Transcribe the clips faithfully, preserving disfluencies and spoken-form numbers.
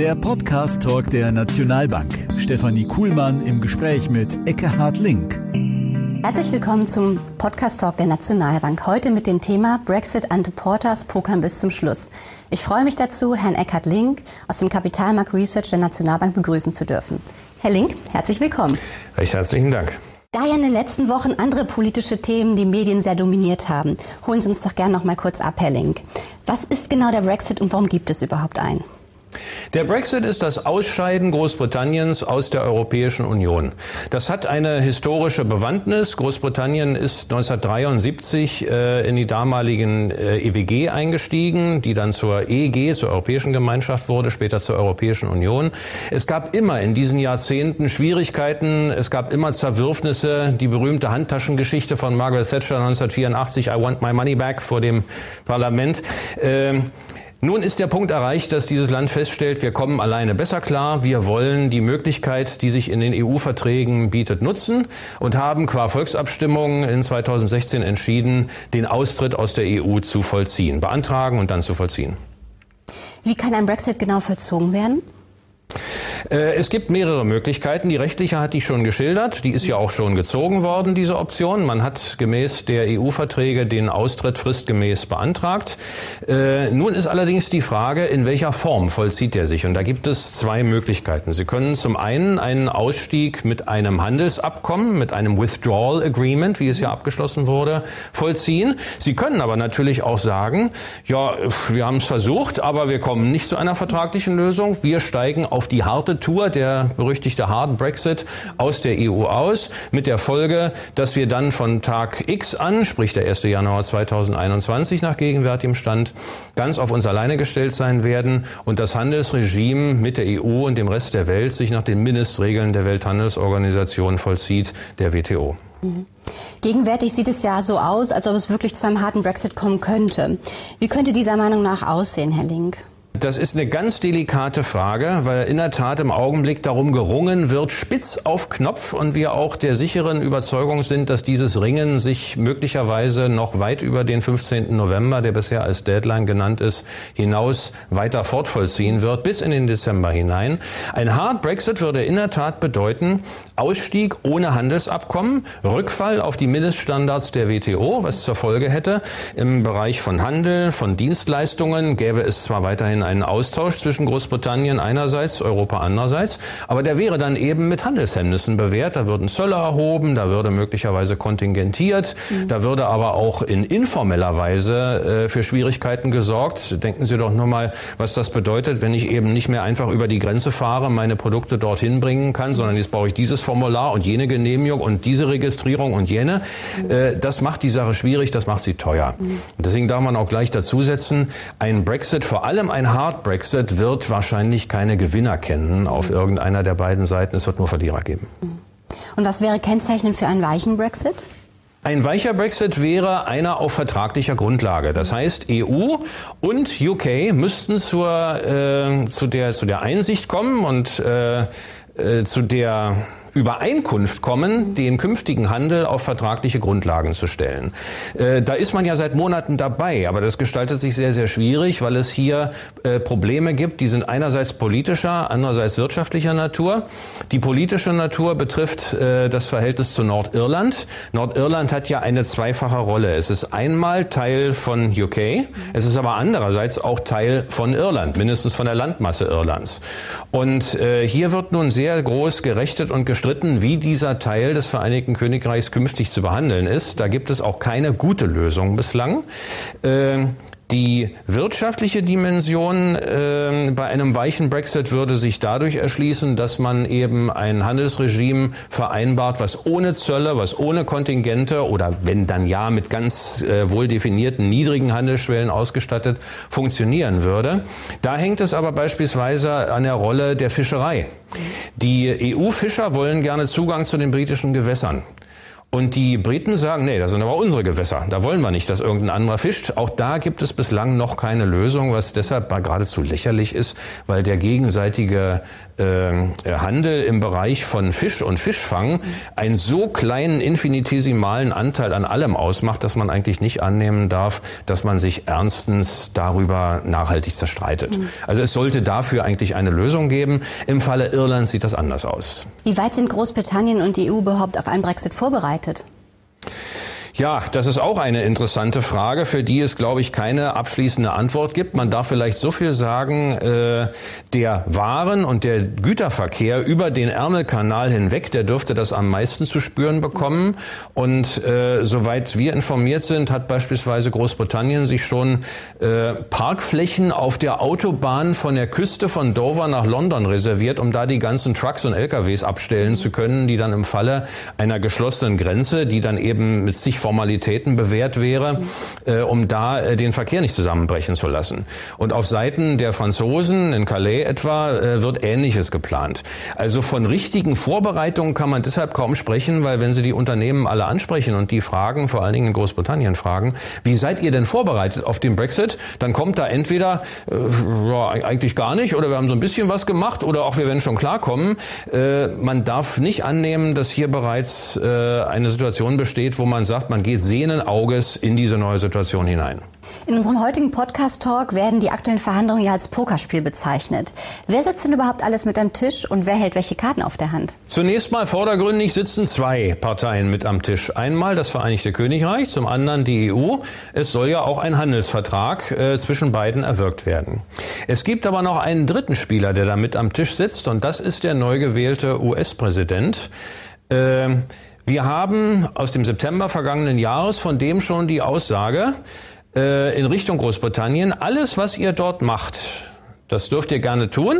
Der Podcast-Talk der Nationalbank. Stefanie Kuhlmann im Gespräch mit Eckhard Link. Herzlich willkommen zum Podcast-Talk der Nationalbank. Heute mit dem Thema Brexit ante portas, Pokern bis zum Schluss. Ich freue mich dazu, Herrn Eckhard Link aus dem Kapitalmarkt Research der Nationalbank begrüßen zu dürfen. Herr Link, herzlich willkommen. Recht herzlichen Dank. Da ja in den letzten Wochen andere politische Themen die Medien sehr dominiert haben, holen Sie uns doch gerne noch mal kurz ab, Herr Link. Was ist genau der Brexit und warum gibt es überhaupt einen? Der Brexit ist das Ausscheiden Großbritanniens aus der Europäischen Union. Das hat eine historische Bewandtnis. Großbritannien ist neunzehnhundertdreiundsiebzig äh, in die damaligen äh, E W G eingestiegen, die dann zur E G, zur Europäischen Gemeinschaft wurde, später zur Europäischen Union. Es gab immer in diesen Jahrzehnten Schwierigkeiten, es gab immer Zerwürfnisse. Die berühmte Handtaschengeschichte von Margaret Thatcher neunzehnhundertvierundachtzig, I want my money back, vor dem Parlament. Äh, Nun ist der Punkt erreicht, dass dieses Land feststellt, wir kommen alleine besser klar. Wir wollen die Möglichkeit, die sich in den E U-Verträgen bietet, nutzen und haben qua Volksabstimmung in zweitausendsechzehn entschieden, den Austritt aus der E U zu vollziehen, beantragen und dann zu vollziehen. Wie kann ein Brexit genau vollzogen werden? Es gibt mehrere Möglichkeiten. Die rechtliche hatte ich schon geschildert. Die ist ja auch schon gezogen worden, diese Option. Man hat gemäß der E U-Verträge den Austritt fristgemäß beantragt. Nun ist allerdings die Frage, in welcher Form vollzieht er sich? Und da gibt es zwei Möglichkeiten. Sie können zum einen einen Ausstieg mit einem Handelsabkommen, mit einem Withdrawal Agreement, wie es ja abgeschlossen wurde, vollziehen. Sie können aber natürlich auch sagen, ja, wir haben es versucht, aber wir kommen nicht zu einer vertraglichen Lösung. Wir steigen auf die harte Tour, der berüchtigte Hard Brexit, aus der E U aus, mit der Folge, dass wir dann von Tag X an, sprich der ersten Januar zweitausendeinundzwanzig nach gegenwärtigem Stand, ganz auf uns alleine gestellt sein werden und das Handelsregime mit der E U und dem Rest der Welt sich nach den Mindestregeln der Welthandelsorganisation vollzieht, der W T O. Mhm. Gegenwärtig sieht es ja so aus, als ob es wirklich zu einem harten Brexit kommen könnte. Wie könnte dieser Meinung nach aussehen, Herr Link? Das ist eine ganz delikate Frage, weil in der Tat im Augenblick darum gerungen wird, spitz auf Knopf, und wir auch der sicheren Überzeugung sind, dass dieses Ringen sich möglicherweise noch weit über den fünfzehnten November, der bisher als Deadline genannt ist, hinaus weiter fortvollziehen wird, bis in den Dezember hinein. Ein Hard Brexit würde in der Tat bedeuten, Ausstieg ohne Handelsabkommen, Rückfall auf die Mindeststandards der W T O, was zur Folge hätte, im Bereich von Handel, von Dienstleistungen gäbe es zwar weiterhin einen Austausch zwischen Großbritannien einerseits, Europa andererseits, aber der wäre dann eben mit Handelshemmnissen bewährt. Da würden Zölle erhoben, da würde möglicherweise kontingentiert, mhm. da würde aber auch in informeller Weise äh, für Schwierigkeiten gesorgt. Denken Sie doch nur mal, was das bedeutet, wenn ich eben nicht mehr einfach über die Grenze fahre, meine Produkte dorthin bringen kann, sondern jetzt brauche ich dieses Formular und jene Genehmigung und diese Registrierung und jene. Mhm. Äh, das macht die Sache schwierig, das macht sie teuer. Mhm. Und deswegen darf man auch gleich dazusetzen, ein Brexit, vor allem ein Hard Brexit, wird wahrscheinlich keine Gewinner kennen auf irgendeiner der beiden Seiten. Es wird nur Verlierer geben. Und was wäre kennzeichnend für einen weichen Brexit? Ein weicher Brexit wäre einer auf vertraglicher Grundlage. Das heißt, E U und U K müssten zur, äh, zu der, zu der Einsicht kommen und äh, äh, zu der Übereinkunft kommen, den künftigen Handel auf vertragliche Grundlagen zu stellen. Äh, da ist man ja seit Monaten dabei, aber das gestaltet sich sehr, sehr schwierig, weil es hier äh, Probleme gibt, die sind einerseits politischer, andererseits wirtschaftlicher Natur. Die politische Natur betrifft äh, das Verhältnis zu Nordirland. Nordirland hat ja eine zweifache Rolle. Es ist einmal Teil von U K, es ist aber andererseits auch Teil von Irland, mindestens von der Landmasse Irlands. Und äh, hier wird nun sehr groß gerechtet und gestritten, wie dieser Teil des Vereinigten Königreichs künftig zu behandeln ist. Da gibt es auch keine gute Lösung bislang. Äh Die wirtschaftliche Dimension äh, bei einem weichen Brexit würde sich dadurch erschließen, dass man eben ein Handelsregime vereinbart, was ohne Zölle, was ohne Kontingente oder wenn dann ja mit ganz äh, wohl definierten niedrigen Handelsschwellen ausgestattet funktionieren würde. Da hängt es aber beispielsweise an der Rolle der Fischerei. Die E U-Fischer wollen gerne Zugang zu den britischen Gewässern. Und die Briten sagen, nee, das sind aber unsere Gewässer. Da wollen wir nicht, dass irgendein anderer fischt. Auch da gibt es bislang noch keine Lösung, was deshalb geradezu lächerlich ist, weil der gegenseitige äh, Handel im Bereich von Fisch und Fischfang einen so kleinen infinitesimalen Anteil an allem ausmacht, dass man eigentlich nicht annehmen darf, dass man sich ernstens darüber nachhaltig zerstreitet. Mhm. Also es sollte dafür eigentlich eine Lösung geben. Im Falle Irlands sieht das anders aus. Wie weit sind Großbritannien und die E U überhaupt auf einen Brexit vorbereitet? Ja, das ist auch eine interessante Frage, für die es, glaube ich, keine abschließende Antwort gibt. Man darf vielleicht so viel sagen, äh, der Waren- und der Güterverkehr über den Ärmelkanal hinweg, der dürfte das am meisten zu spüren bekommen. Und äh, soweit wir informiert sind, hat beispielsweise Großbritannien sich schon äh, Parkflächen auf der Autobahn von der Küste von Dover nach London reserviert, um da die ganzen Trucks und L K Ws abstellen zu können, die dann im Falle einer geschlossenen Grenze, die dann eben mit sich Formalitäten bewährt wäre, äh, um da äh, den Verkehr nicht zusammenbrechen zu lassen. Und auf Seiten der Franzosen, in Calais etwa, äh, wird Ähnliches geplant. Also von richtigen Vorbereitungen kann man deshalb kaum sprechen, weil wenn Sie die Unternehmen alle ansprechen und die fragen, vor allen Dingen in Großbritannien fragen, wie seid ihr denn vorbereitet auf den Brexit? Dann kommt da entweder, äh, ja, eigentlich gar nicht, oder wir haben so ein bisschen was gemacht, oder auch wir werden schon klarkommen. Äh, man darf nicht annehmen, dass hier bereits äh, eine Situation besteht, wo man sagt, man geht sehenden Auges in diese neue Situation hinein. In unserem heutigen Podcast-Talk werden die aktuellen Verhandlungen ja als Pokerspiel bezeichnet. Wer sitzt denn überhaupt alles mit am Tisch und wer hält welche Karten auf der Hand? Zunächst mal vordergründig sitzen zwei Parteien mit am Tisch. Einmal das Vereinigte Königreich, zum anderen die E U. Es soll ja auch ein Handelsvertrag äh, zwischen beiden erwirkt werden. Es gibt aber noch einen dritten Spieler, der da mit am Tisch sitzt, und das ist der neu gewählte U S-Präsident. Äh, Wir haben aus dem September vergangenen Jahres von dem schon die Aussage äh, in Richtung Großbritannien, alles, was ihr dort macht, das dürft ihr gerne tun,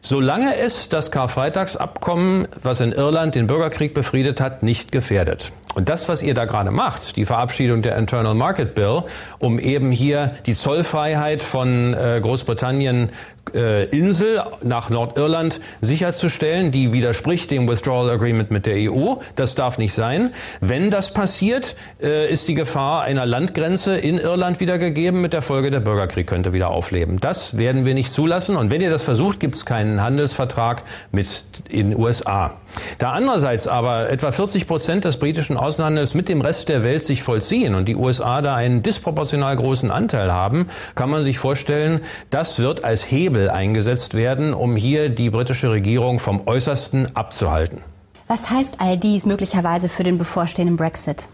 solange es das Karfreitagsabkommen, was in Irland den Bürgerkrieg befriedet hat, nicht gefährdet. Und das, was ihr da gerade macht, die Verabschiedung der Internal Market Bill, um eben hier die Zollfreiheit von äh, Großbritannien äh, Insel nach Nordirland sicherzustellen, die widerspricht dem Withdrawal Agreement mit der E U. Das darf nicht sein. Wenn das passiert, äh, ist die Gefahr einer Landgrenze in Irland wieder gegeben, mit der Folge, der Bürgerkrieg könnte wieder aufleben. Das werden wir nicht zulassen. Und wenn ihr das versucht, gibt es keinen Handelsvertrag mit den U S A. Da andererseits aber etwa vierzig Prozent des britischen Außenhandels mit dem Rest der Welt sich vollziehen und die U S A da einen disproportional großen Anteil haben, kann man sich vorstellen, das wird als Hebel eingesetzt werden, um hier die britische Regierung vom Äußersten abzuhalten. Was heißt all dies möglicherweise für den bevorstehenden Brexit?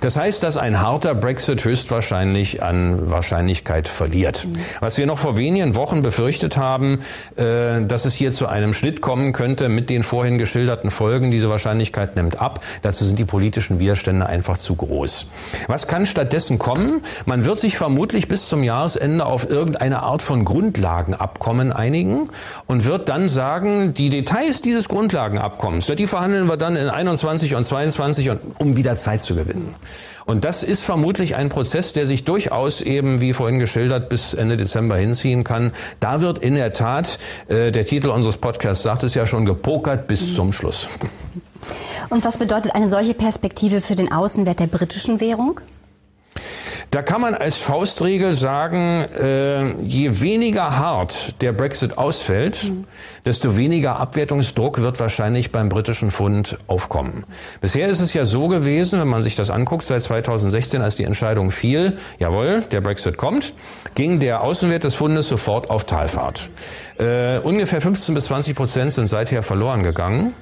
Das heißt, dass ein harter Brexit höchstwahrscheinlich an Wahrscheinlichkeit verliert. Was wir noch vor wenigen Wochen befürchtet haben, äh, dass es hier zu einem Schnitt kommen könnte mit den vorhin geschilderten Folgen, diese Wahrscheinlichkeit nimmt ab, dazu sind die politischen Widerstände einfach zu groß. Was kann stattdessen kommen? Man wird sich vermutlich bis zum Jahresende auf irgendeine Art von Grundlagenabkommen einigen und wird dann sagen, die Details dieses Grundlagenabkommens, ja, die verhandeln wir dann in einundzwanzig und zweiundzwanzig, und, um wieder Zeit zu gewinnen. Und das ist vermutlich ein Prozess, der sich durchaus eben, wie vorhin geschildert, bis Ende Dezember hinziehen kann. Da wird in der Tat, äh, der Titel unseres Podcasts sagt es ja schon, gepokert bis zum Schluss. Und was bedeutet eine solche Perspektive für den Außenwert der britischen Währung? Da kann man als Faustregel sagen, äh, je weniger hart der Brexit ausfällt, mhm. desto weniger Abwertungsdruck wird wahrscheinlich beim britischen Pfund aufkommen. Bisher ist es ja so gewesen, wenn man sich das anguckt, seit zweitausendsechzehn, als die Entscheidung fiel, jawohl, der Brexit kommt, ging der Außenwert des Pfundes sofort auf Talfahrt. Äh, ungefähr fünfzehn bis zwanzig Prozent sind seither verloren gegangen.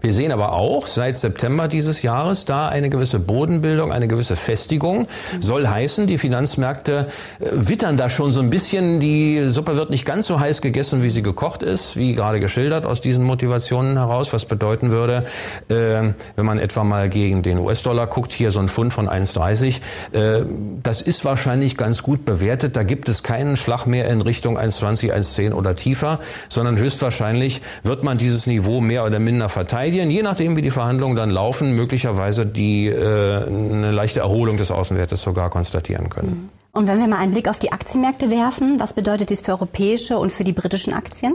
Wir sehen aber auch seit September dieses Jahres da eine gewisse Bodenbildung, eine gewisse Festigung. Soll heißen, die Finanzmärkte wittern da schon so ein bisschen. Die Suppe wird nicht ganz so heiß gegessen, wie sie gekocht ist, wie gerade geschildert aus diesen Motivationen heraus. Was bedeuten würde, äh, wenn man etwa mal gegen den U S-Dollar guckt, hier so ein Pfund von eins dreißig. Äh, das ist wahrscheinlich ganz gut bewertet. Da gibt es keinen Schlag mehr in Richtung eins zwanzig, eins zehn oder tiefer, sondern höchstwahrscheinlich wird man dieses Niveau mehr oder minder verteidigen. Je nachdem, wie die Verhandlungen dann laufen, möglicherweise die äh, eine leichte Erholung des Außenwertes sogar konstatieren können. Und wenn wir mal einen Blick auf die Aktienmärkte werfen, was bedeutet dies für europäische und für die britischen Aktien?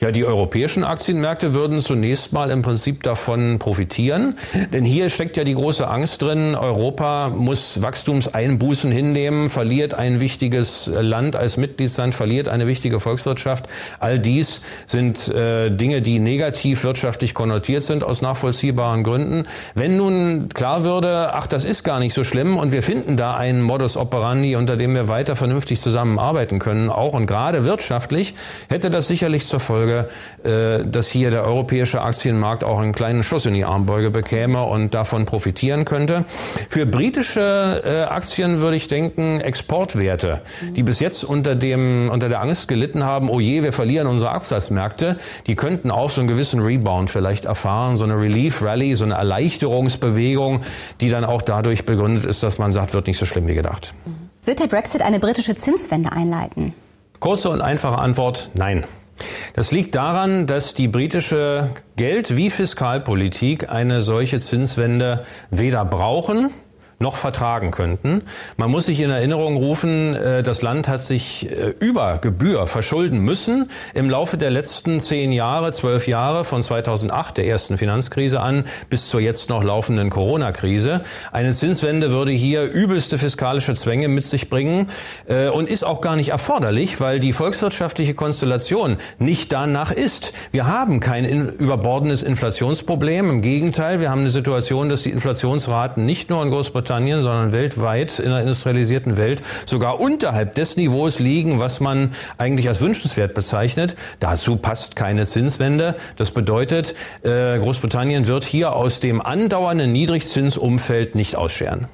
Ja, die europäischen Aktienmärkte würden zunächst mal im Prinzip davon profitieren. Denn hier steckt ja die große Angst drin, Europa muss Wachstumseinbußen hinnehmen, verliert ein wichtiges Land als Mitgliedsland, verliert eine wichtige Volkswirtschaft. All dies sind äh, Dinge, die negativ wirtschaftlich konnotiert sind aus nachvollziehbaren Gründen. Wenn nun klar würde, ach, das ist gar nicht so schlimm und wir finden da einen Modus operandi, unter dem wir weiter vernünftig zusammenarbeiten können, auch und gerade wirtschaftlich, hätte das sicherlich zur Folge, dass hier der europäische Aktienmarkt auch einen kleinen Schuss in die Armbeuge bekäme und davon profitieren könnte. Für britische Aktien würde ich denken, Exportwerte, die bis jetzt unter dem unter der Angst gelitten haben, oh je, wir verlieren unsere Absatzmärkte, die könnten auch so einen gewissen Rebound vielleicht erfahren, so eine Relief Rally, so eine Erleichterungsbewegung, die dann auch dadurch begründet ist, dass man sagt, wird nicht so schlimm wie gedacht. Wird der Brexit eine britische Zinswende einleiten? Kurze und einfache Antwort, nein. Das liegt daran, dass die britische Geld- wie Fiskalpolitik eine solche Zinswende weder brauchen noch vertragen könnten. Man muss sich in Erinnerung rufen, das Land hat sich über Gebühr verschulden müssen im Laufe der letzten zehn Jahre, zwölf Jahre, von zweitausendacht, der ersten Finanzkrise an, bis zur jetzt noch laufenden Corona-Krise. Eine Zinswende würde hier übelste fiskalische Zwänge mit sich bringen und ist auch gar nicht erforderlich, weil die volkswirtschaftliche Konstellation nicht danach ist. Wir haben kein überbordendes Inflationsproblem. Im Gegenteil, wir haben eine Situation, dass die Inflationsraten nicht nur in Großbritannien, sondern weltweit in der industrialisierten Welt sogar unterhalb des Niveaus liegen, was man eigentlich als wünschenswert bezeichnet. Dazu passt keine Zinswende. Das bedeutet, Großbritannien wird hier aus dem andauernden Niedrigzinsumfeld nicht ausscheren.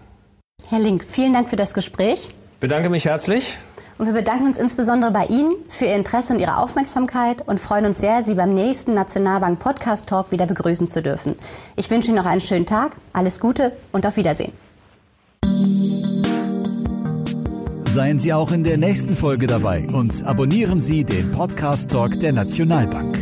Herr Link, vielen Dank für das Gespräch. Ich bedanke mich herzlich. Und wir bedanken uns insbesondere bei Ihnen für Ihr Interesse und Ihre Aufmerksamkeit und freuen uns sehr, Sie beim nächsten Nationalbank Podcast Talk wieder begrüßen zu dürfen. Ich wünsche Ihnen noch einen schönen Tag, alles Gute und auf Wiedersehen. Seien Sie auch in der nächsten Folge dabei und abonnieren Sie den Podcast Talk der Nationalbank.